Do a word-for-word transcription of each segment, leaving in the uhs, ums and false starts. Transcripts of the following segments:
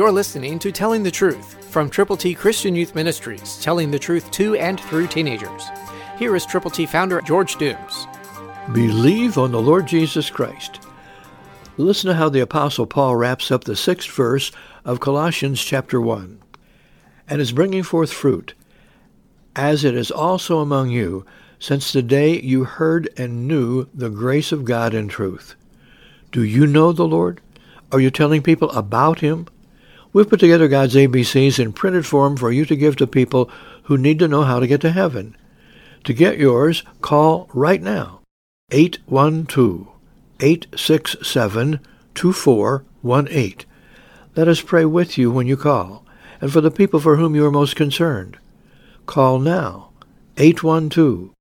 You're listening to Telling the Truth from Triple T Christian Youth Ministries, telling the truth to and through teenagers. Here is Triple T founder George Dooms. Believe on the Lord Jesus Christ. Listen to how the Apostle Paul wraps up the sixth verse of Colossians chapter one. And is bringing forth fruit, as it is also among you, since the day you heard and knew the grace of God in truth. Do you know the Lord? Are you telling people about Him? We've put together God's A B Cs in printed form for you to give to people who need to know how to get to heaven. To get yours, call right now, eight one two, eight six seven, two four one eight. Let us pray with you when you call, and for the people for whom you are most concerned. Call now, eight one two,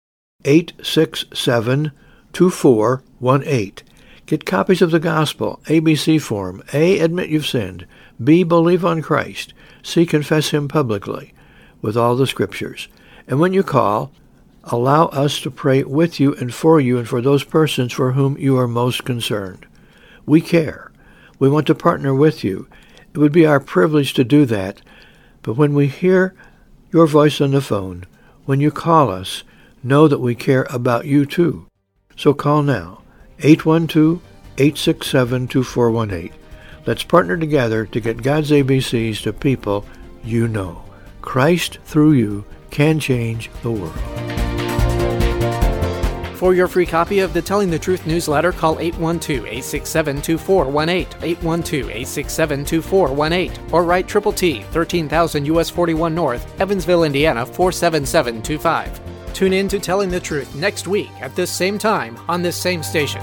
eight six seven, two four one eight. Get copies of the gospel, A B C form. A, admit you've sinned. B, believe on Christ. C, confess Him publicly with all the scriptures. And when you call, allow us to pray with you and for you and for those persons for whom you are most concerned. We care. We want to partner with you. It would be our privilege to do that. But when we hear your voice on the phone, when you call us, know that we care about you too. So call now, eight one two, eight six seven, two four one eight. Let's partner together to get God's A B Cs to people you know. Christ through you can change the world. For your free copy of the Telling the Truth newsletter, call eight one two, eight six seven, two four one eight, eight one two, eight six seven, two four one eight, or write Triple T, thirteen thousand U S forty-one North, Evansville, Indiana, four seven seven two five. Tune in to Telling the Truth next week at this same time on this same station.